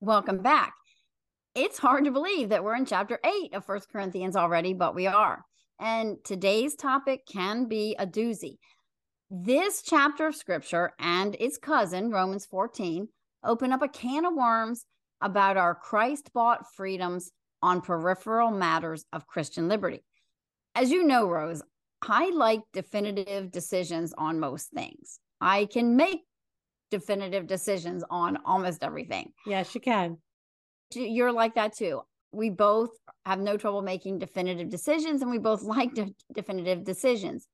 Welcome back. It's hard to believe that we're in chapter 8 of 1 Corinthians already, but we are. And today's topic can be a doozy. This chapter of scripture and its cousin, Romans 14, open up a can of worms about our Christ-bought freedoms on peripheral matters of Christian liberty. As you know, Rose, I like definitive decisions on most things. I can make definitive decisions on almost everything. Yes, you can. You're like that too. We both have no trouble making definitive decisions, and we both like definitive decisions.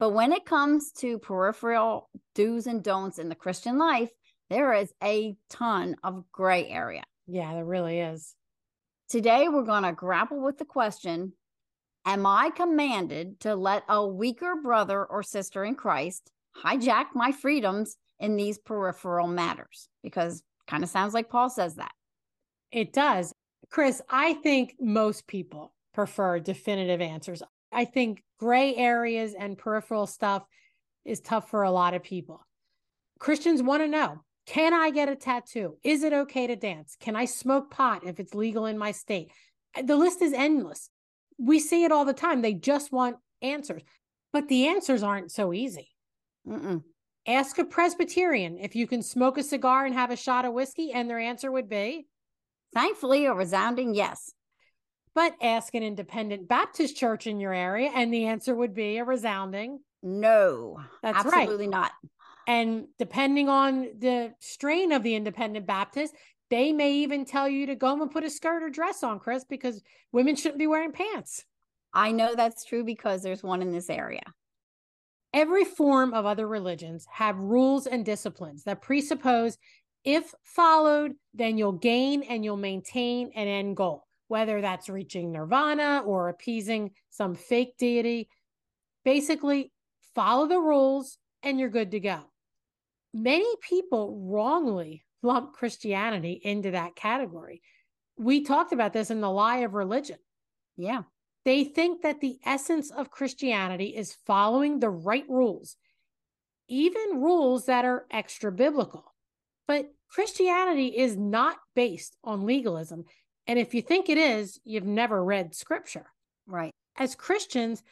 But when it comes to peripheral do's and don'ts in the Christian life, there is a ton of gray area. Yeah, there really is. Today, we're going to grapple with the question, am I commanded to let a weaker brother or sister in Christ hijack my freedoms in these peripheral matters? Because it kind of sounds like Paul says that. It does. Chris, I think most people prefer definitive answers. I think gray areas and peripheral stuff is tough for a lot of people. Christians want to know, can I get a tattoo? Is it okay to dance? Can I smoke pot if it's legal in my state? The list is endless. We see it all the time. They just want answers, but the answers aren't so easy. Mm-mm. Ask a Presbyterian if you can smoke a cigar and have a shot of whiskey, and their answer would be, thankfully, a resounding yes. But ask an independent Baptist church in your area, and the answer would be a resounding no. That's absolutely right. Not. And depending on the strain of the independent Baptist, they may even tell you to go and put a skirt or dress on, Chris, because women shouldn't be wearing pants. I know that's true because there's one in this area. Every form of other religions have rules and disciplines that presuppose if followed, then you'll gain and you'll maintain an end goal, whether that's reaching nirvana or appeasing some fake deity. Basically, follow the rules and you're good to go. Many people wrongly lump Christianity into that category. We talked about this in The Lie of Religion. Yeah. They think that the essence of Christianity is following the right rules, even rules that are extra biblical. But Christianity is not based on legalism. And if you think it is, you've never read scripture. Right. As Christians,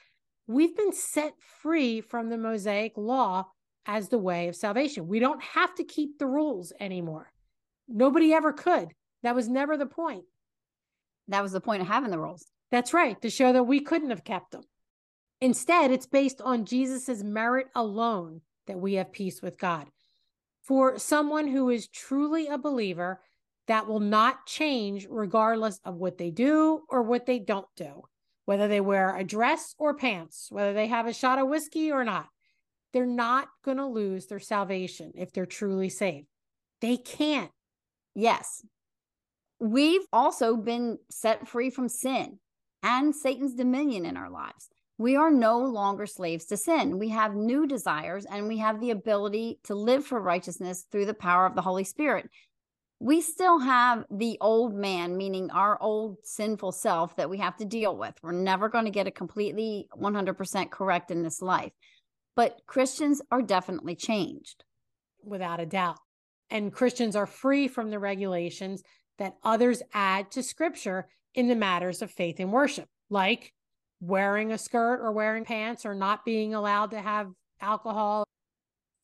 we've been set free from the Mosaic law as the way of salvation. We don't have to keep the rules anymore. Nobody ever could. That was never the point. That was the point of having the rules. That's right, to show that we couldn't have kept them. Instead, it's based on Jesus's merit alone that we have peace with God. For someone who is truly a believer, that will not change regardless of what they do or what they don't do, whether they wear a dress or pants, whether they have a shot of whiskey or not. They're not going to lose their salvation if they're truly saved. They can't. Yes. We've also been set free from sin and Satan's dominion in our lives. We are no longer slaves to sin. We have new desires and we have the ability to live for righteousness through the power of the Holy Spirit. We still have the old man, meaning our old sinful self that we have to deal with. We're never going to get it completely 100% correct in this life. But Christians are definitely changed. Without a doubt. And Christians are free from the regulations that others add to scripture in the matters of faith and worship, like wearing a skirt or wearing pants or not being allowed to have alcohol.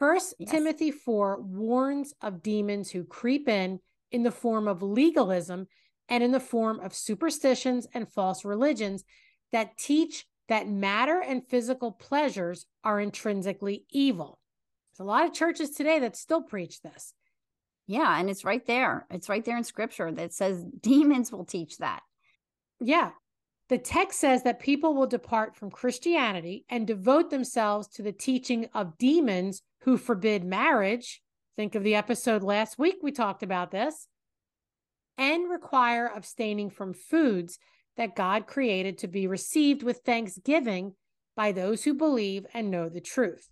1 Timothy 4 warns of demons who creep in the form of legalism and in the form of superstitions and false religions that teach that matter and physical pleasures are intrinsically evil. There's a lot of churches today that still preach this. Yeah, and it's right there. It's right there in scripture that says demons will teach that. Yeah. The text says that people will depart from Christianity and devote themselves to the teaching of demons who forbid marriage. Think of the episode last week we talked about this. And require abstaining from foods that God created to be received with thanksgiving by those who believe and know the truth.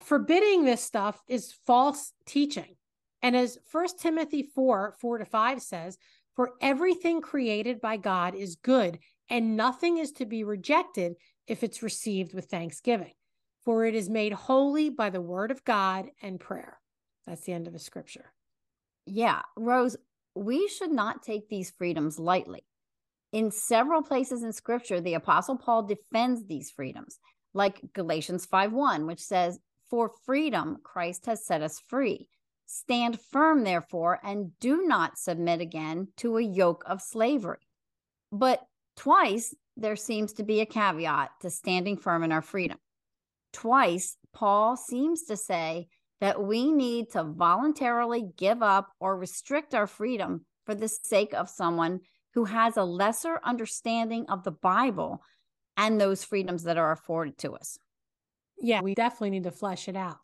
Forbidding this stuff is false teaching. And as 1 Timothy 4:4-5 says, for everything created by God is good, and nothing is to be rejected if it's received with thanksgiving, for it is made holy by the word of God and prayer. That's the end of the scripture. Yeah. Rose, we should not take these freedoms lightly. In several places in Scripture, the Apostle Paul defends these freedoms, like Galatians 5:1, which says, "For freedom Christ has set us free. Stand firm, therefore, and do not submit again to a yoke of slavery." But twice, there seems to be a caveat to standing firm in our freedom. Twice, Paul seems to say that we need to voluntarily give up or restrict our freedom for the sake of someone who has a lesser understanding of the Bible and those freedoms that are afforded to us. Yeah, we definitely need to flesh it out.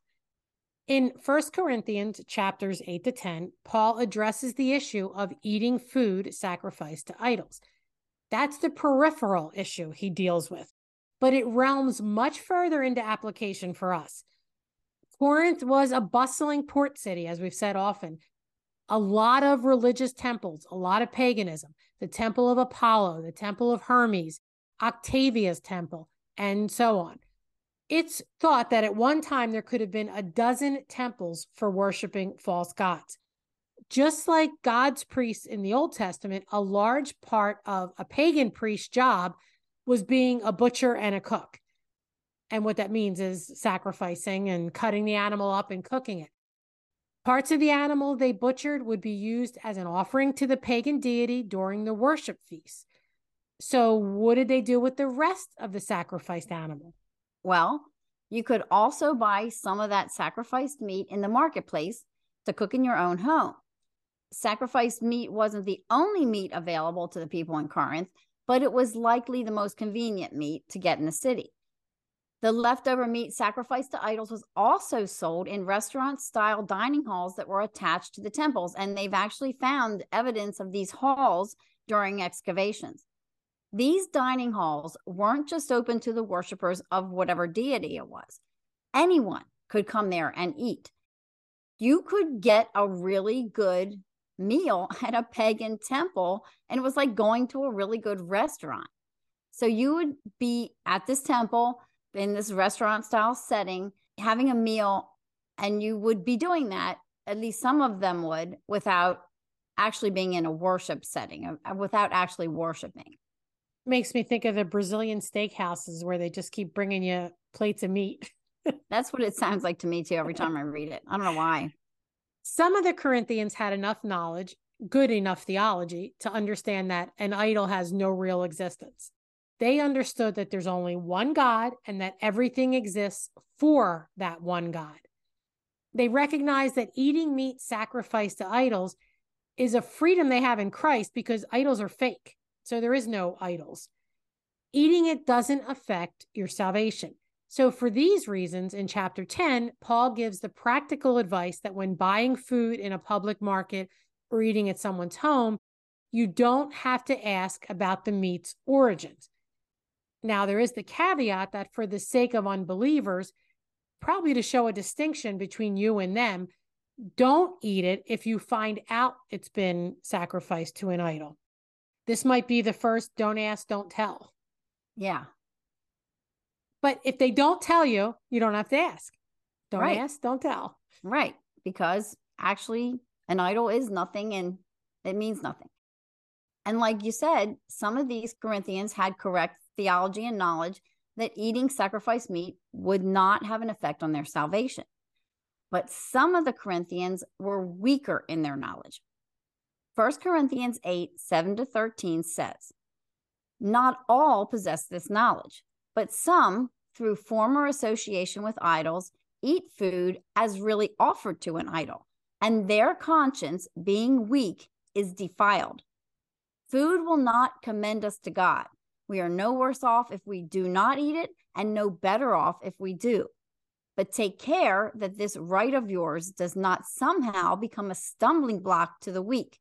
In 1 Corinthians chapters 8-10, Paul addresses the issue of eating food sacrificed to idols. That's the peripheral issue he deals with, but it realms much further into application for us. Corinth was a bustling port city, as we've said often. A lot of religious temples, a lot of paganism, the temple of Apollo, the temple of Hermes, Octavia's temple, and so on. It's thought that at one time there could have been a dozen temples for worshiping false gods. Just like God's priests in the Old Testament, a large part of a pagan priest's job was being a butcher and a cook. And what that means is sacrificing and cutting the animal up and cooking it. Parts of the animal they butchered would be used as an offering to the pagan deity during the worship feast. So what did they do with the rest of the sacrificed animal? Well, you could also buy some of that sacrificed meat in the marketplace to cook in your own home. Sacrificed meat wasn't the only meat available to the people in Corinth, but it was likely the most convenient meat to get in the city. The leftover meat sacrificed to idols was also sold in restaurant-style dining halls that were attached to the temples, and they've actually found evidence of these halls during excavations. These dining halls weren't just open to the worshipers of whatever deity it was. Anyone could come there and eat. You could get a really good meal at a pagan temple, and it was like going to a really good restaurant. So you would be at this temple in this restaurant style setting, having a meal, and you would be doing that, at least some of them would, without actually being in a worship setting, without actually worshiping. Makes me think of the Brazilian steakhouses where they just keep bringing you plates of meat. That's what it sounds like to me too, every time I read it. I don't know why. Some of the Corinthians had enough knowledge, good enough theology, to understand that an idol has no real existence. They understood that there's only one God and that everything exists for that one God. They recognized that eating meat sacrificed to idols is a freedom they have in Christ because idols are fake. So there is no idols. Eating it doesn't affect your salvation. So for these reasons, in chapter 10, Paul gives the practical advice that when buying food in a public market or eating at someone's home, you don't have to ask about the meat's origins. Now, there is the caveat that for the sake of unbelievers, probably to show a distinction between you and them, don't eat it if you find out it's been sacrificed to an idol. This might be the first don't ask, don't tell. Yeah. But if they don't tell you, you don't have to ask. Don't ask, don't tell. Right. Because actually an idol is nothing and it means nothing. And like you said, some of these Corinthians had correct theology and knowledge that eating sacrificed meat would not have an effect on their salvation. But some of the Corinthians were weaker in their knowledge. 1 Corinthians 8:7-13 says, "Not all possess this knowledge, but some, through former association with idols, eat food as really offered to an idol, and their conscience, being weak, is defiled. Food will not commend us to God. We are no worse off if we do not eat it, and no better off if we do. But take care that this right of yours does not somehow become a stumbling block to the weak.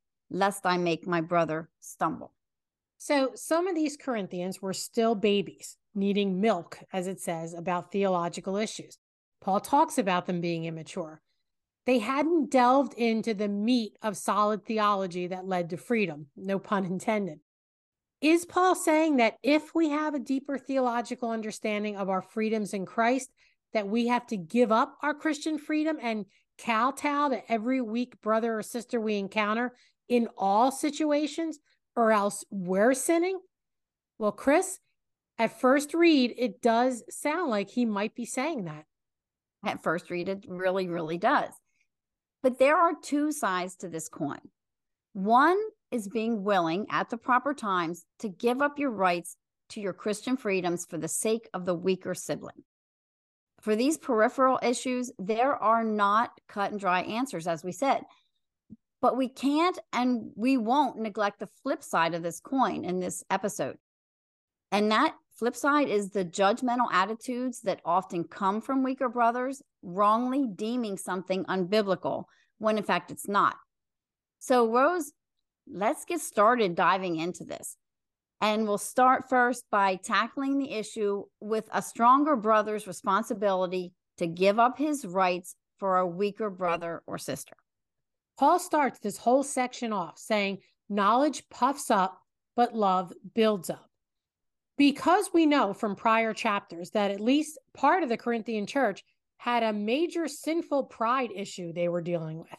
lest I make my brother stumble. So some of these Corinthians were still babies, needing milk, as it says, about theological issues. Paul talks about them being immature. They hadn't delved into the meat of solid theology that led to freedom, no pun intended. Is Paul saying that if we have a deeper theological understanding of our freedoms in Christ, that we have to give up our Christian freedom and kowtow to every weak brother or sister we encounter in all situations, or else we're sinning? Well, Chris, at first read, it does sound like he might be saying that. At first read, it really, really does. But there are two sides to this coin. One is being willing at the proper times to give up your rights to your Christian freedoms for the sake of the weaker sibling. For these peripheral issues, there are not cut and dry answers, as we said. But we can't and we won't neglect the flip side of this coin in this episode. And that flip side is the judgmental attitudes that often come from weaker brothers, wrongly deeming something unbiblical when in fact it's not. So, Rose, let's get started diving into this. And we'll start first by tackling the issue with a stronger brother's responsibility to give up his rights for a weaker brother or sister. Paul starts this whole section off saying, knowledge puffs up, but love builds up. Because we know from prior chapters that at least part of the Corinthian church had a major sinful pride issue they were dealing with.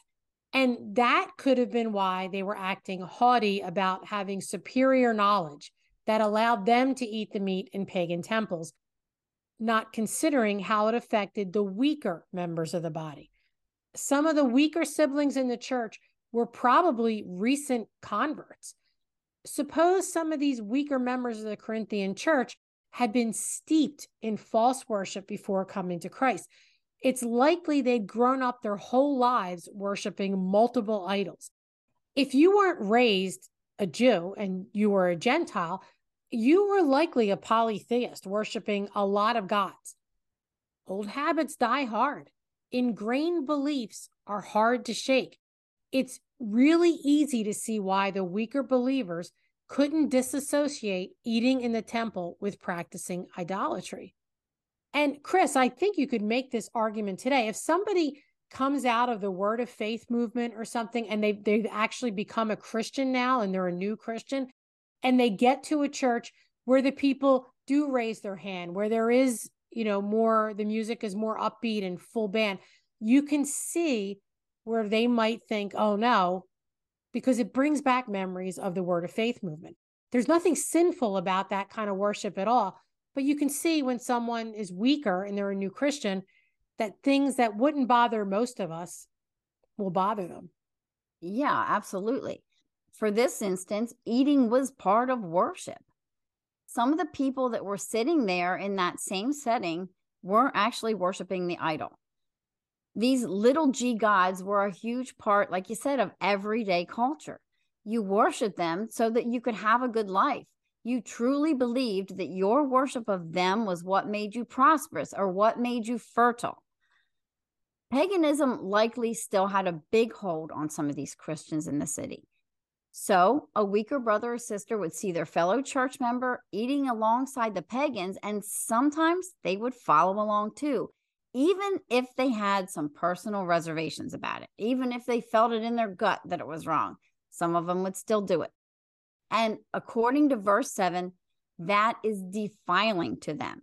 And that could have been why they were acting haughty about having superior knowledge that allowed them to eat the meat in pagan temples, not considering how it affected the weaker members of the body. Some of the weaker siblings in the church were probably recent converts. Suppose some of these weaker members of the Corinthian church had been steeped in false worship before coming to Christ. It's likely they'd grown up their whole lives worshiping multiple idols. If you weren't raised a Jew and you were a Gentile, you were likely a polytheist worshiping a lot of gods. Old habits die hard. Ingrained beliefs are hard to shake. It's really easy to see why the weaker believers couldn't disassociate eating in the temple with practicing idolatry. And Chris, I think you could make this argument today. If somebody comes out of the Word of Faith movement or something, and they've actually become a Christian now, and they're a new Christian, and they get to a church where the people do raise their hand, where there is, more, the music is more upbeat and full band, you can see where they might think, oh no, because it brings back memories of the Word of Faith movement. There's nothing sinful about that kind of worship at all. But you can see when someone is weaker and they're a new Christian, that things that wouldn't bother most of us will bother them. Yeah, absolutely. For this instance, eating was part of worship. Some of the people that were sitting there in that same setting were actually worshiping the idol. These little g gods were a huge part, like you said, of everyday culture. You worshiped them so that you could have a good life. You truly believed that your worship of them was what made you prosperous or what made you fertile. Paganism likely still had a big hold on some of these Christians in the city. So a weaker brother or sister would see their fellow church member eating alongside the pagans, and sometimes they would follow along too, even if they had some personal reservations about it, even if they felt it in their gut that it was wrong. Some of them would still do it. And according to verse 7, that is defiling to them.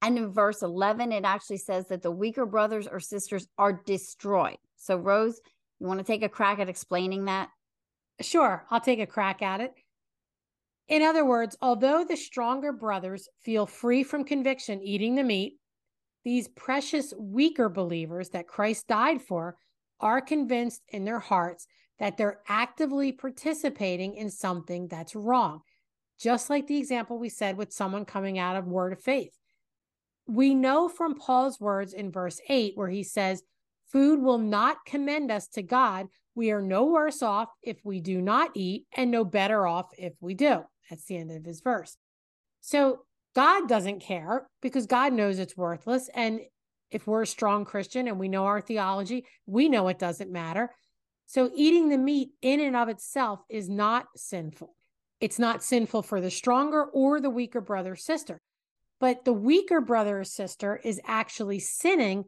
And in verse 11, it actually says that the weaker brothers or sisters are destroyed. So, Rose, you want to take a crack at explaining that? Sure, I'll take a crack at it. In other words, although the stronger brothers feel free from conviction eating the meat, these precious weaker believers that Christ died for are convinced in their hearts that they're actively participating in something that's wrong. Just like the example we said with someone coming out of Word of Faith. We know from Paul's words in verse 8 where he says, food will not commend us to God. We are no worse off if we do not eat and no better off if we do. That's the end of his verse. So God doesn't care because God knows it's worthless. And if we're a strong Christian and we know our theology, we know it doesn't matter. So eating the meat in and of itself is not sinful. It's not sinful for the stronger or the weaker brother or sister. But the weaker brother or sister is actually sinning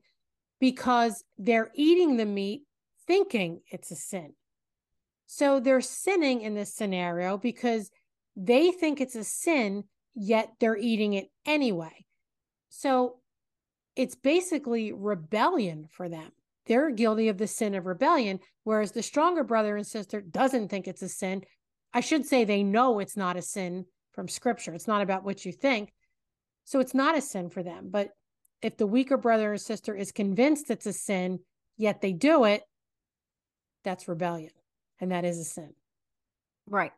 because they're eating the meat thinking it's a sin. So they're sinning in this scenario because they think it's a sin, yet they're eating it anyway. So it's basically rebellion for them. They're guilty of the sin of rebellion, whereas the stronger brother and sister doesn't think it's a sin. I should say they know it's not a sin from Scripture. It's not about what you think. So it's not a sin for them. But if the weaker brother or sister is convinced it's a sin, yet they do it, that's rebellion. And that is a sin. Right.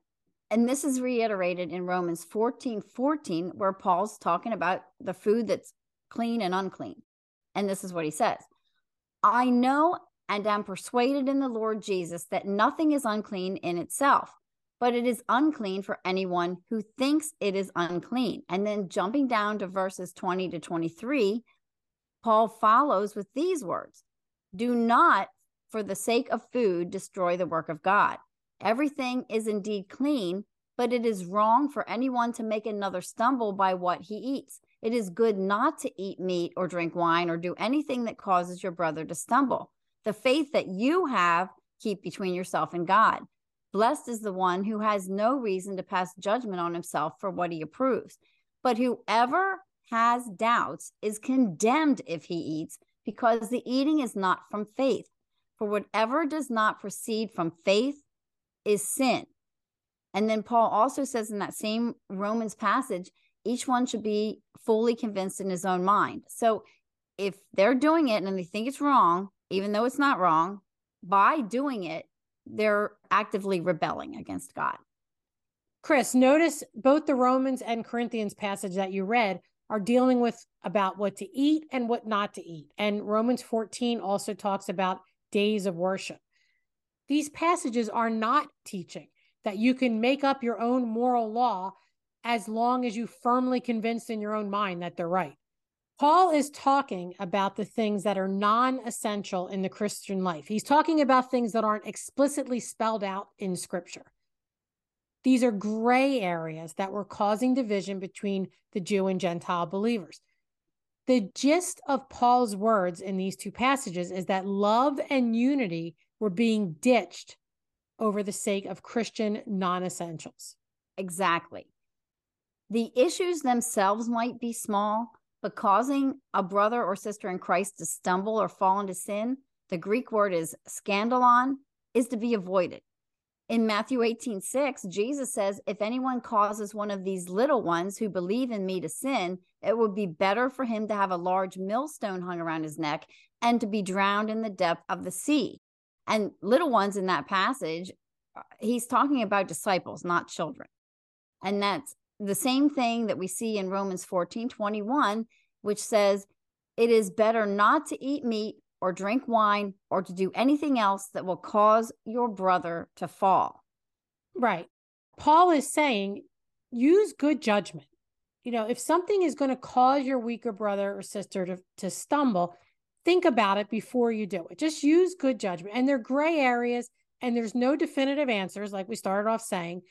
And this is reiterated in Romans 14:14, where Paul's talking about the food that's clean and unclean. And this is what he says. I know and am persuaded in the Lord Jesus that nothing is unclean in itself, but it is unclean for anyone who thinks it is unclean. And then jumping down to verses 20 to 23, Paul follows with these words. Do not, for the sake of food, destroy the work of God. Everything is indeed clean, but it is wrong for anyone to make another stumble by what he eats. It is good not to eat meat or drink wine or do anything that causes your brother to stumble. The faith that you have, keep between yourself and God. Blessed is the one who has no reason to pass judgment on himself for what he approves. But whoever has doubts is condemned if he eats, because the eating is not from faith. For whatever does not proceed from faith is sin. And then Paul also says in that same Romans passage, each one should be fully convinced in his own mind. So if they're doing it and they think it's wrong, even though it's not wrong, by doing it, they're actively rebelling against God. Chris, notice both the Romans and Corinthians passage that you read are dealing with about what to eat and what not to eat. And Romans 14 also talks about days of worship. These passages are not teaching that you can make up your own moral law as long as you firmly convinced in your own mind that they're right. Paul is talking about the things that are non-essential in the Christian life. He's talking about things that aren't explicitly spelled out in Scripture. These are gray areas that were causing division between the Jew and Gentile believers. The gist of Paul's words in these two passages is that love and unity were being ditched over the sake of Christian non-essentials. Exactly. The issues themselves might be small, but causing a brother or sister in Christ to stumble or fall into sin, the Greek word is scandalon, is to be avoided. In Matthew 18:6, Jesus says, if anyone causes one of these little ones who believe in me to sin, it would be better for him to have a large millstone hung around his neck and to be drowned in the depth of the sea. And little ones in that passage, he's talking about disciples, not children. And that's the same thing that we see in Romans 14:21, which says, it is better not to eat meat or drink wine, or to do anything else that will cause your brother to fall. Right. Paul is saying, use good judgment. You know, if something is going to cause your weaker brother or sister to stumble, think about it before you do it. Just use good judgment. And they're gray areas, and there's no definitive answers, like we started off saying,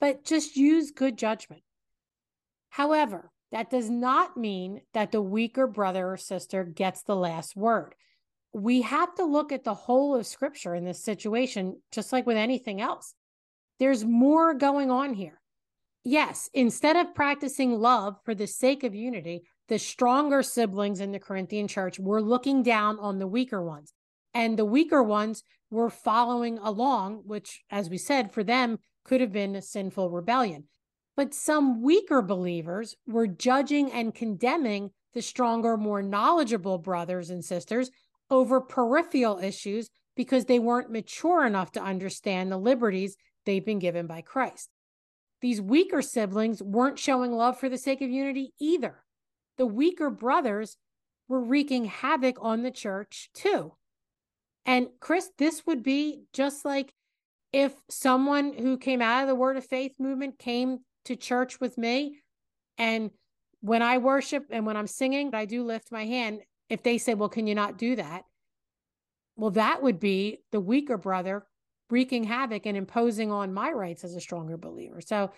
but just use good judgment. However, that does not mean that the weaker brother or sister gets the last word. We have to look at the whole of Scripture in this situation, just like with anything else. There's more going on here. Yes, instead of practicing love for the sake of unity, the stronger siblings in the Corinthian church were looking down on the weaker ones. And the weaker ones were following along, which, as we said, for them could have been a sinful rebellion. But some weaker believers were judging and condemning the stronger, more knowledgeable brothers and sisters over peripheral issues because they weren't mature enough to understand the liberties they've been given by Christ. These weaker siblings weren't showing love for the sake of unity either. The weaker brothers were wreaking havoc on the church too. And Chris, this would be just like if someone who came out of the Word of Faith movement came to church with me, and when I worship and when I'm singing, I do lift my hand. If they say, well, can you not do that? Well, that would be the weaker brother wreaking havoc and imposing on my rights as a stronger believer. So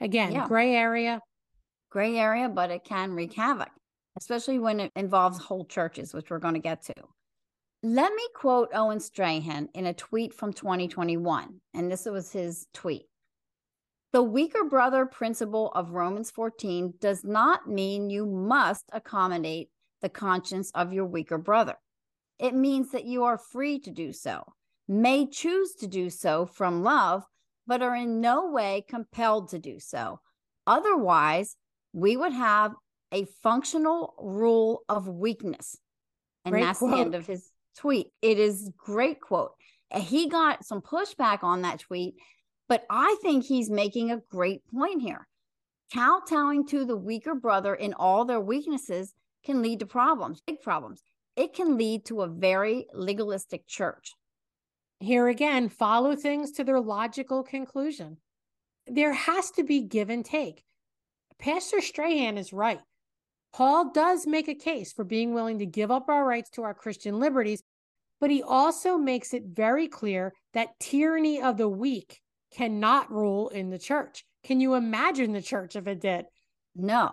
again, gray area, but it can wreak havoc, especially when it involves whole churches, which we're going to get to. Let me quote Owen Strachan in a tweet from 2021. And this was his tweet. The weaker brother principle of Romans 14 does not mean you must accommodate the conscience of your weaker brother. It means that you are free to do so, may choose to do so from love, but are in no way compelled to do so. Otherwise, we would have a functional rule of weakness. And great that's quote. The end of his tweet. It is a great quote. He got some pushback on that tweet, but I think he's making a great point here. Kowtowing to the weaker brother in all their weaknesses can lead to problems, big problems. It can lead to a very legalistic church. Here again, follow things to their logical conclusion. There has to be give and take. Pastor Strachan is right. Paul does make a case for being willing to give up our rights to our Christian liberties, but he also makes it very clear that tyranny of the weak cannot rule in the church. Can you imagine the church if it did? No.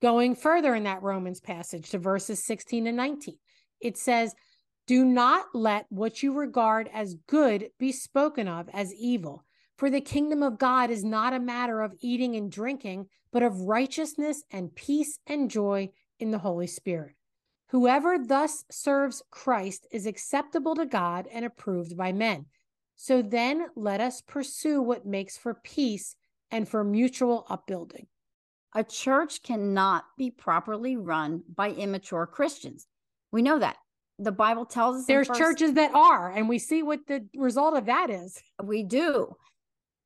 Going further in that Romans passage to verses 16-19, it says, do not let what you regard as good be spoken of as evil, for the kingdom of God is not a matter of eating and drinking, but of righteousness and peace and joy in the Holy Spirit. Whoever thus serves Christ is acceptable to God and approved by men. So then let us pursue what makes for peace and for mutual upbuilding. A church cannot be properly run by immature Christians. We know that. The Bible tells us there's churches that are, and we see what the result of that is. We do.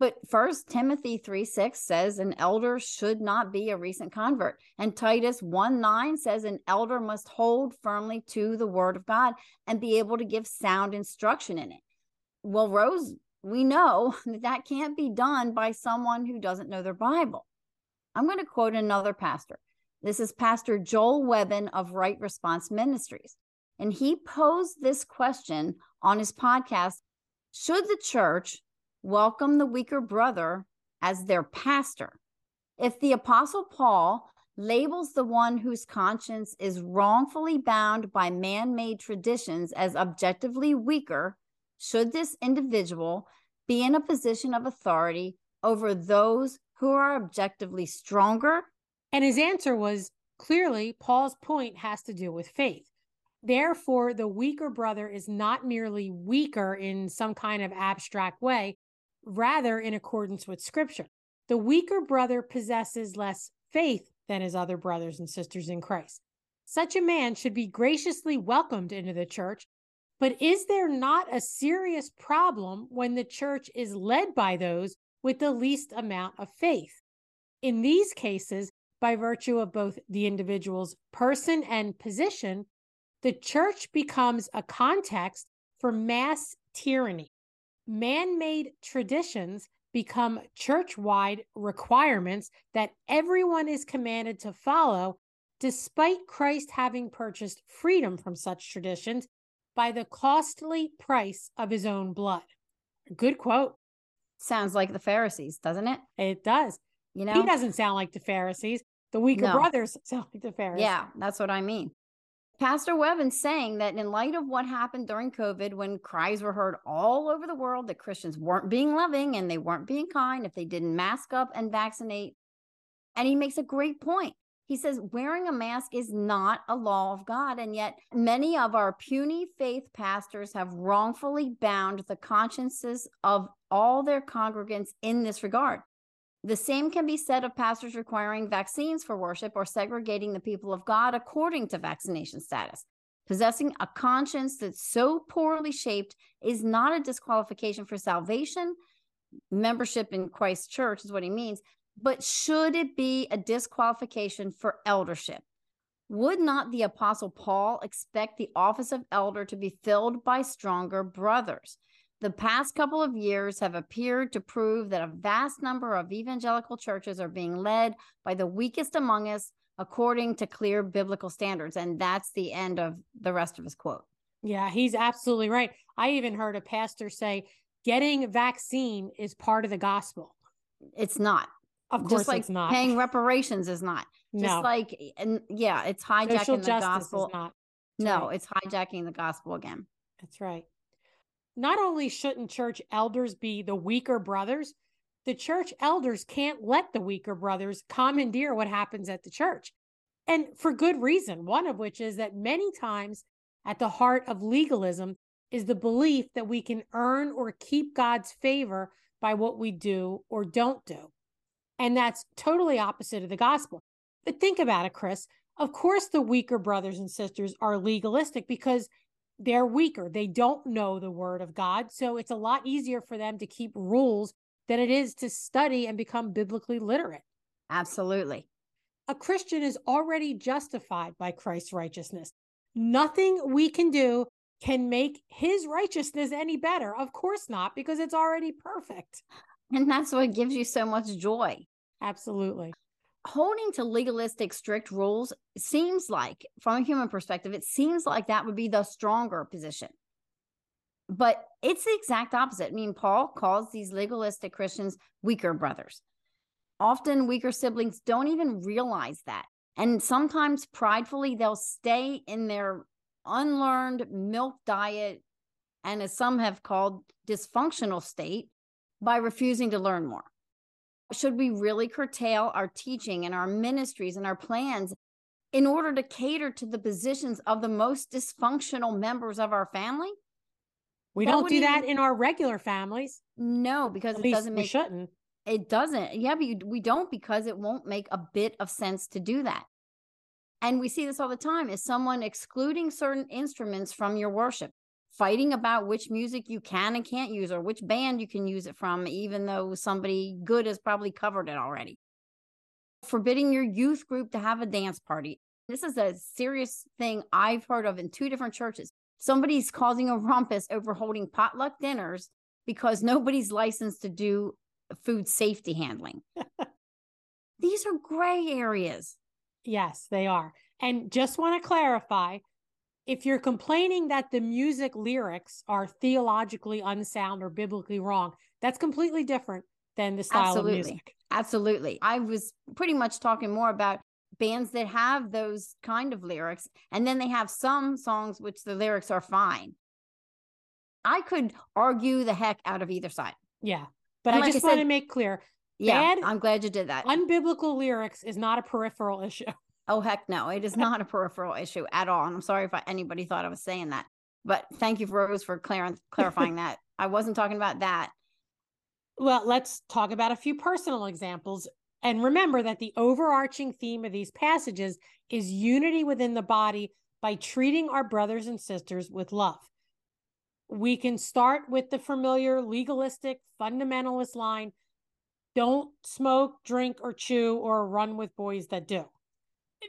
But 1 Timothy 3:6 says an elder should not be a recent convert. And Titus 1:9 says an elder must hold firmly to the word of God and be able to give sound instruction in it. Well, Rose, we know that that can't be done by someone who doesn't know their Bible. I'm going to quote another pastor. This is Pastor Joel Webbon of Right Response Ministries. And he posed this question on his podcast. Should the church welcome the weaker brother as their pastor? If the Apostle Paul labels the one whose conscience is wrongfully bound by man-made traditions as objectively weaker, should this individual be in a position of authority over those who are objectively stronger? And his answer was, clearly, Paul's point has to do with faith. Therefore, the weaker brother is not merely weaker in some kind of abstract way, rather in accordance with Scripture. The weaker brother possesses less faith than his other brothers and sisters in Christ. Such a man should be graciously welcomed into the church, but is there not a serious problem when the church is led by those with the least amount of faith? In these cases, by virtue of both the individual's person and position, the church becomes a context for mass tyranny. Man-made traditions become church-wide requirements that everyone is commanded to follow, despite Christ having purchased freedom from such traditions by the costly price of his own blood. Good quote. Sounds like the Pharisees, doesn't it? It does. You know, he doesn't sound like the Pharisees. The weaker brothers sound like the Pharisees. Yeah, that's what I mean. Pastor Webbin's saying that in light of what happened during COVID, when cries were heard all over the world that Christians weren't being loving and they weren't being kind if they didn't mask up and vaccinate. And he makes a great point. He says wearing a mask is not a law of God. And yet many of our puny faith pastors have wrongfully bound the consciences of all their congregants in this regard. The same can be said of pastors requiring vaccines for worship or segregating the people of God according to vaccination status. Possessing a conscience that's so poorly shaped is not a disqualification for salvation. Membership in Christ's church is what he means. But should it be a disqualification for eldership? Would not the Apostle Paul expect the office of elder to be filled by stronger brothers? The past couple of years have appeared to prove that a vast number of evangelical churches are being led by the weakest among us, according to clear biblical standards. And that's the end of the rest of his quote. Yeah, he's absolutely right. I even heard a pastor say, getting vaccine is part of the gospel. It's not. Of course just like it's not. Paying reparations is not. No. Just like, and yeah, it's hijacking social justice the gospel. Is not. No, right. It's hijacking the gospel again. That's right. Not only shouldn't church elders be the weaker brothers, the church elders can't let the weaker brothers commandeer what happens at the church. And for good reason, one of which is that many times at the heart of legalism is the belief that we can earn or keep God's favor by what we do or don't do. And that's totally opposite of the gospel. But think about it, Chris. Of course, the weaker brothers and sisters are legalistic because they're weaker. They don't know the word of God. So it's a lot easier for them to keep rules than it is to study and become biblically literate. Absolutely. A Christian is already justified by Christ's righteousness. Nothing we can do can make his righteousness any better. Of course not, because it's already perfect. And that's what gives you so much joy. Absolutely. Holding to legalistic strict rules seems like, from a human perspective, it seems like that would be the stronger position. But it's the exact opposite. I mean, Paul calls these legalistic Christians weaker brothers. Often weaker siblings don't even realize that. And sometimes pridefully, they'll stay in their unlearned milk diet, and as some have called, dysfunctional state, by refusing to learn more. Should we really curtail our teaching and our ministries and our plans in order to cater to the positions of the most dysfunctional members of our family? We don't do that in our regular families. No, because it doesn't make... We shouldn't. It doesn't. Yeah, but we don't, because it won't make a bit of sense to do that. And we see this all the time, is someone excluding certain instruments from your worship, fighting about which music you can and can't use, or which band you can use it from, even though somebody good has probably covered it already. Forbidding your youth group to have a dance party. This is a serious thing I've heard of in two different churches. Somebody's causing a rumpus over holding potluck dinners because nobody's licensed to do food safety handling. These are gray areas. Yes, they are. And just want to clarify, if you're complaining that the music lyrics are theologically unsound or biblically wrong, that's completely different than the style of music. Absolutely. I was pretty much talking more about bands that have those kind of lyrics, and then they have some songs which the lyrics are fine. I could argue the heck out of either side. Yeah. But I just want to make clear. Yeah, I'm glad you did that. Unbiblical lyrics is not a peripheral issue. Oh, heck no. It is not a peripheral issue at all. And I'm sorry if anybody thought I was saying that. But thank you, Rose, for clarifying that. I wasn't talking about that. Well, let's talk about a few personal examples. And remember that the overarching theme of these passages is unity within the body by treating our brothers and sisters with love. We can start with the familiar legalistic fundamentalist line, don't smoke, drink, or chew, or run with boys that do.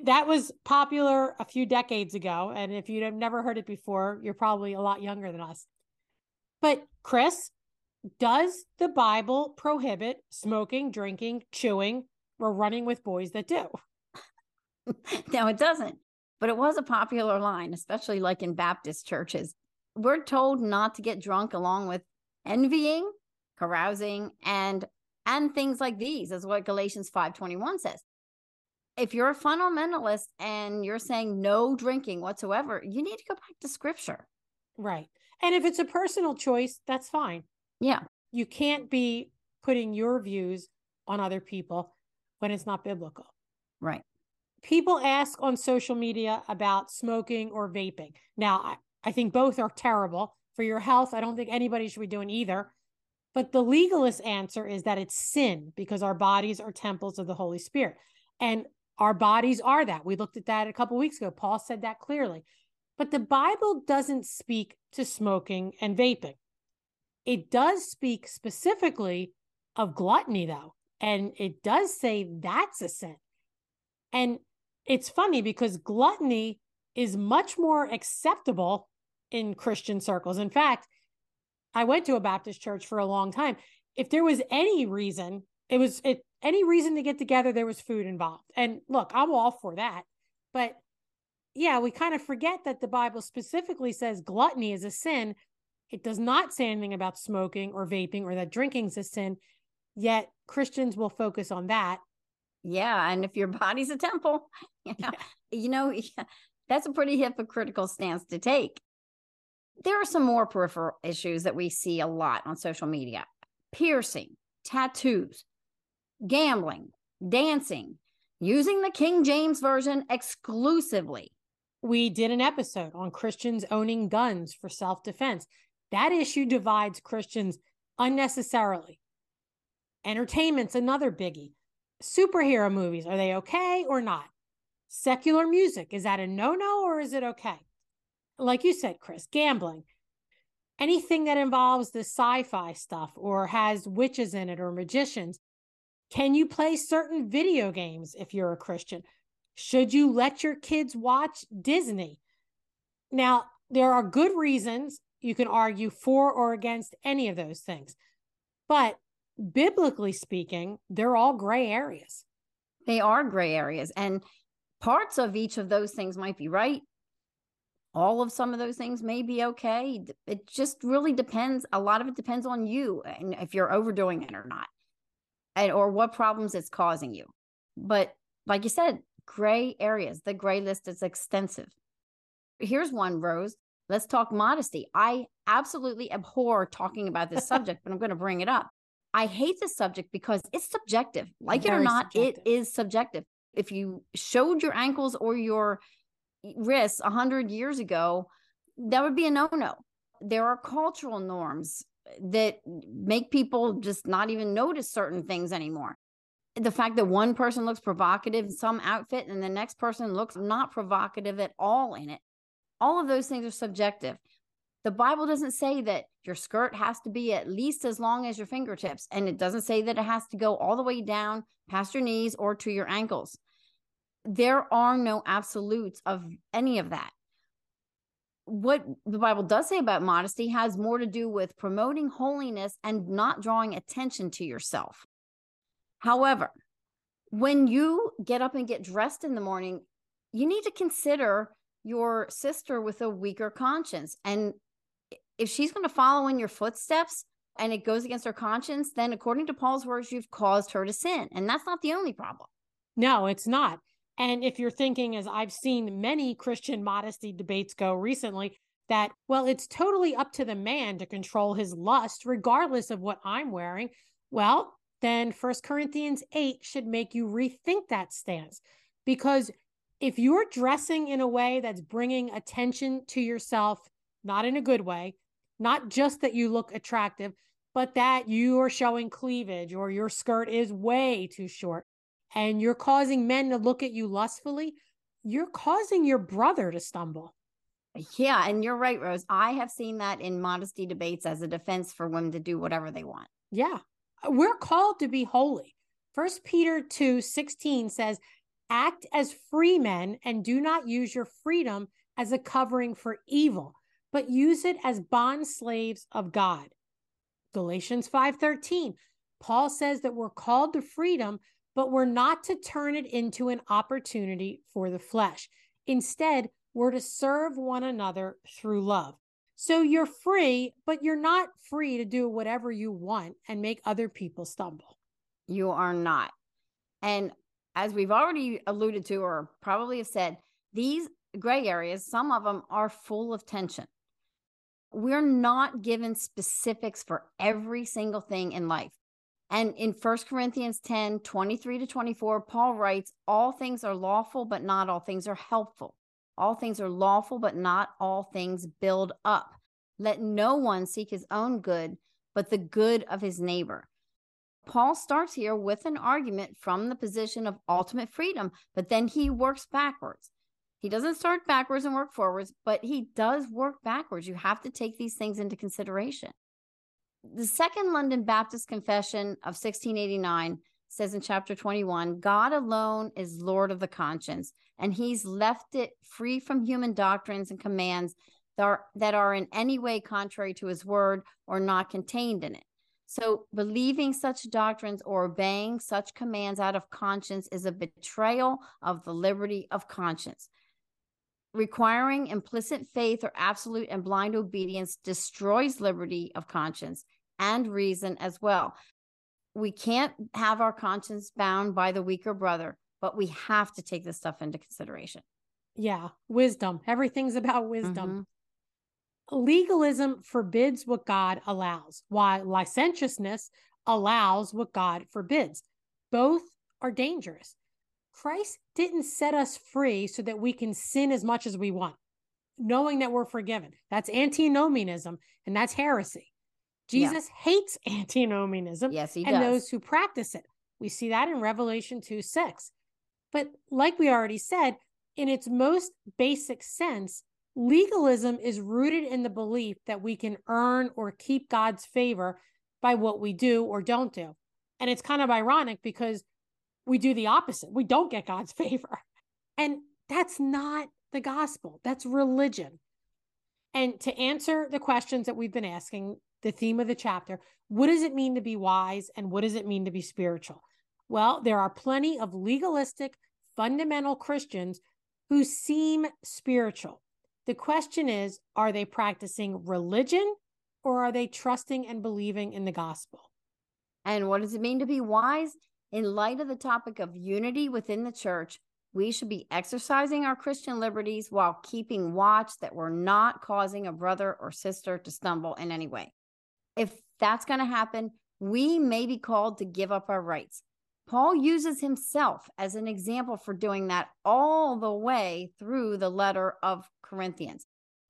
That was popular a few decades ago. And if you'd have never heard it before, you're probably a lot younger than us. But Chris, does the Bible prohibit smoking, drinking, chewing, or running with boys that do? No, it doesn't. But it was a popular line, especially like in Baptist churches. We're told not to get drunk along with envying, carousing, and things like these, is what Galatians 5:21 says. If you're a fundamentalist and you're saying no drinking whatsoever, you need to go back to scripture. Right. And if it's a personal choice, that's fine. Yeah. You can't be putting your views on other people when it's not biblical. Right. People ask on social media about smoking or vaping. Now, I think both are terrible for your health. I don't think anybody should be doing either. But the legalist answer is that it's sin because our bodies are temples of the Holy Spirit. And our bodies are that. We looked at that a couple of weeks ago. Paul said that clearly. But the Bible doesn't speak to smoking and vaping. It does speak specifically of gluttony, though. And it does say that's a sin. And it's funny because gluttony is much more acceptable in Christian circles. In fact, I went to a Baptist church for a long time. If there was any reason, any reason to get together, there was food involved. And look, I'm all for that. But yeah, we kind of forget that the Bible specifically says gluttony is a sin. It does not say anything about smoking or vaping or that drinking is a sin. Yet Christians will focus on that. Yeah. And if your body's a temple, you know, that's a pretty hypocritical stance to take. There are some more peripheral issues that we see a lot on social media. Piercing, tattoos, gambling, dancing, using the King James Version exclusively. We did an episode on Christians owning guns for self-defense. That issue divides Christians unnecessarily. Entertainment's another biggie. Superhero movies, are they okay or not? Secular music, is that a no-no or is it okay? Like you said, Chris, gambling. Anything that involves the sci-fi stuff or has witches in it or magicians. Can you play certain video games if you're a Christian? Should you let your kids watch Disney? Now, there are good reasons you can argue for or against any of those things. But biblically speaking, they're all gray areas. They are gray areas. And parts of each of those things might be right. All of some of those things may be okay. It just really depends. A lot of it depends on you and if you're overdoing it or not, and or what problems it's causing you. But like you said, gray areas, the gray list is extensive. Here's one, Rose. Let's talk modesty. I absolutely abhor talking about this subject, but I'm going to bring it up. I hate this subject because it's subjective. Like it or not, it is subjective. If you showed your ankles or your wrists 100 years ago, that would be a no-no. There are cultural norms that make people just not even notice certain things anymore. The fact that one person looks provocative in some outfit and the next person looks not provocative at all in it. All of those things are subjective. The Bible doesn't say that your skirt has to be at least as long as your fingertips, and it doesn't say that it has to go all the way down past your knees or to your ankles. There are no absolutes of any of that. What the Bible does say about modesty has more to do with promoting holiness and not drawing attention to yourself. However, when you get up and get dressed in the morning, you need to consider your sister with a weaker conscience. And if she's going to follow in your footsteps and it goes against her conscience, then according to Paul's words, you've caused her to sin. And that's not the only problem. No, it's not. And if you're thinking, as I've seen many Christian modesty debates go recently, that, well, it's totally up to the man to control his lust, regardless of what I'm wearing. Well, then 1 Corinthians 8 should make you rethink that stance. Because if you're dressing in a way that's bringing attention to yourself, not in a good way, not just that you look attractive, but that you are showing cleavage or your skirt is way too short, and you're causing men to look at you lustfully, you're causing your brother to stumble. Yeah, and you're right, Rose. I have seen that in modesty debates as a defense for women to do whatever they want. Yeah, we're called to be holy. 1 Peter 2:16 says, act as free men and do not use your freedom as a covering for evil, but use it as bond slaves of God. Galatians 5:13, Paul says that we're called to freedom, but we're not to turn it into an opportunity for the flesh. Instead, we're to serve one another through love. So you're free, but you're not free to do whatever you want and make other people stumble. You are not. And as we've already alluded to or probably have said, these gray areas, some of them are full of tension. We're not given specifics for every single thing in life. And in 1 Corinthians 10:23-24, Paul writes, all things are lawful, but not all things are helpful. All things are lawful, but not all things build up. Let no one seek his own good, but the good of his neighbor. Paul starts here with an argument from the position of ultimate freedom, but then he works backwards. He doesn't start backwards and work forwards, but he does work backwards. You have to take these things into consideration. The Second London Baptist Confession of 1689 says in chapter 21, God alone is Lord of the conscience, and he's left it free from human doctrines and commands that are in any way contrary to his word or not contained in it. So believing such doctrines or obeying such commands out of conscience is a betrayal of the liberty of conscience. Requiring implicit faith or absolute and blind obedience destroys liberty of conscience and reason as well. We can't have our conscience bound by the weaker brother, but we have to take this stuff into consideration. Yeah, wisdom. Everything's about wisdom. Mm-hmm. Legalism forbids what God allows, while licentiousness allows what God forbids. Both are dangerous. Christ didn't set us free so that we can sin as much as we want, knowing that we're forgiven. That's antinomianism, and that's heresy. Jesus hates antinomianism and those who practice it. We see that in Revelation 2:6. But like we already said, in its most basic sense, legalism is rooted in the belief that we can earn or keep God's favor by what we do or don't do. And it's kind of ironic because we do the opposite. We don't get God's favor. And that's not the gospel. That's religion. And to answer the questions that we've been asking, the theme of the chapter, what does it mean to be wise and what does it mean to be spiritual? Well, there are plenty of legalistic, fundamental Christians who seem spiritual. The question is, are they practicing religion or are they trusting and believing in the gospel? And what does it mean to be wise? In light of the topic of unity within the church, we should be exercising our Christian liberties while keeping watch that we're not causing a brother or sister to stumble in any way. If that's going to happen, we may be called to give up our rights. Paul uses himself as an example for doing that all the way through the letter of Corinthians.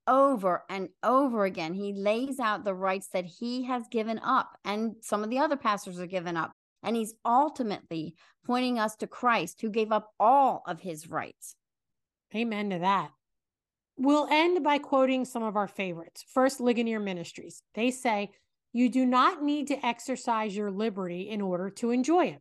Over and over again, he lays out the rights that he has given up and some of the other pastors have given up. And he's ultimately pointing us to Christ, who gave up all of his rights. Amen to that. We'll end by quoting some of our favorites. First, Ligonier Ministries. They say, you do not need to exercise your liberty in order to enjoy it.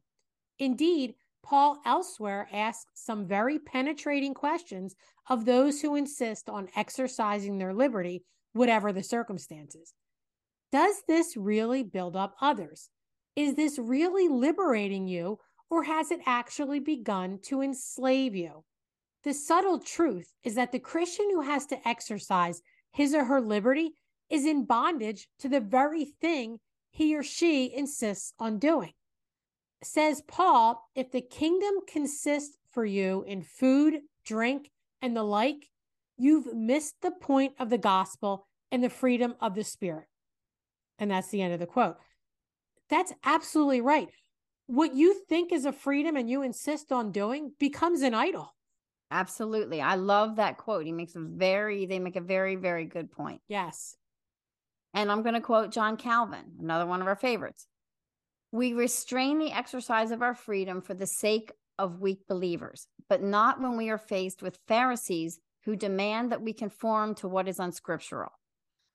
Indeed, Paul elsewhere asks some very penetrating questions of those who insist on exercising their liberty, whatever the circumstances. Does this really build up others? Is this really liberating you, or has it actually begun to enslave you? The subtle truth is that the Christian who has to exercise his or her liberty is in bondage to the very thing he or she insists on doing. Says Paul, if the kingdom consists for you in food, drink, and the like, you've missed the point of the gospel and the freedom of the Spirit. And that's the end of the quote. That's absolutely right. What you think is a freedom and you insist on doing becomes an idol. Absolutely. I love that quote. They make a very, very good point. Yes. And I'm going to quote John Calvin, another one of our favorites. We restrain the exercise of our freedom for the sake of weak believers, but not when we are faced with Pharisees who demand that we conform to what is unscriptural.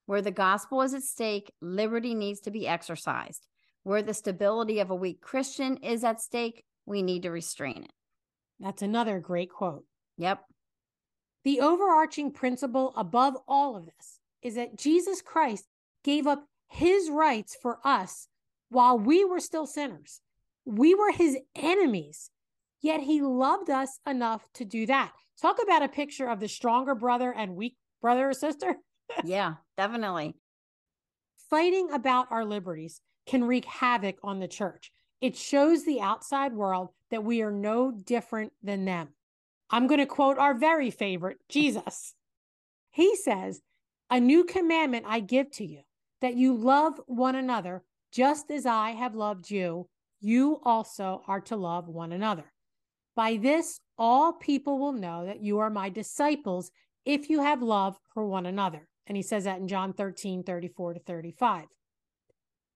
Where the gospel is at stake, liberty needs to be exercised. Where the stability of a weak Christian is at stake, we need to restrain it. That's another great quote. Yep. The overarching principle above all of this is that Jesus Christ gave up his rights for us while we were still sinners. We were his enemies, yet he loved us enough to do that. Talk about a picture of the stronger brother and weak brother or sister. Yeah, definitely. Fighting about our liberties can wreak havoc on the church. It shows the outside world that we are no different than them. I'm going to quote our very favorite, Jesus. He says, a new commandment I give to you, that you love one another just as I have loved you. You also are to love one another. By this, all people will know that you are my disciples if you have love for one another. And he says that in John 13:34-35.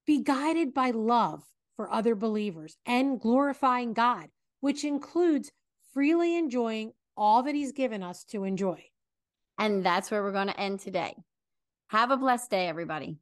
Be guided by love for other believers and glorifying God, which includes freely enjoying all that he's given us to enjoy. And that's where we're going to end today. Have a blessed day, everybody.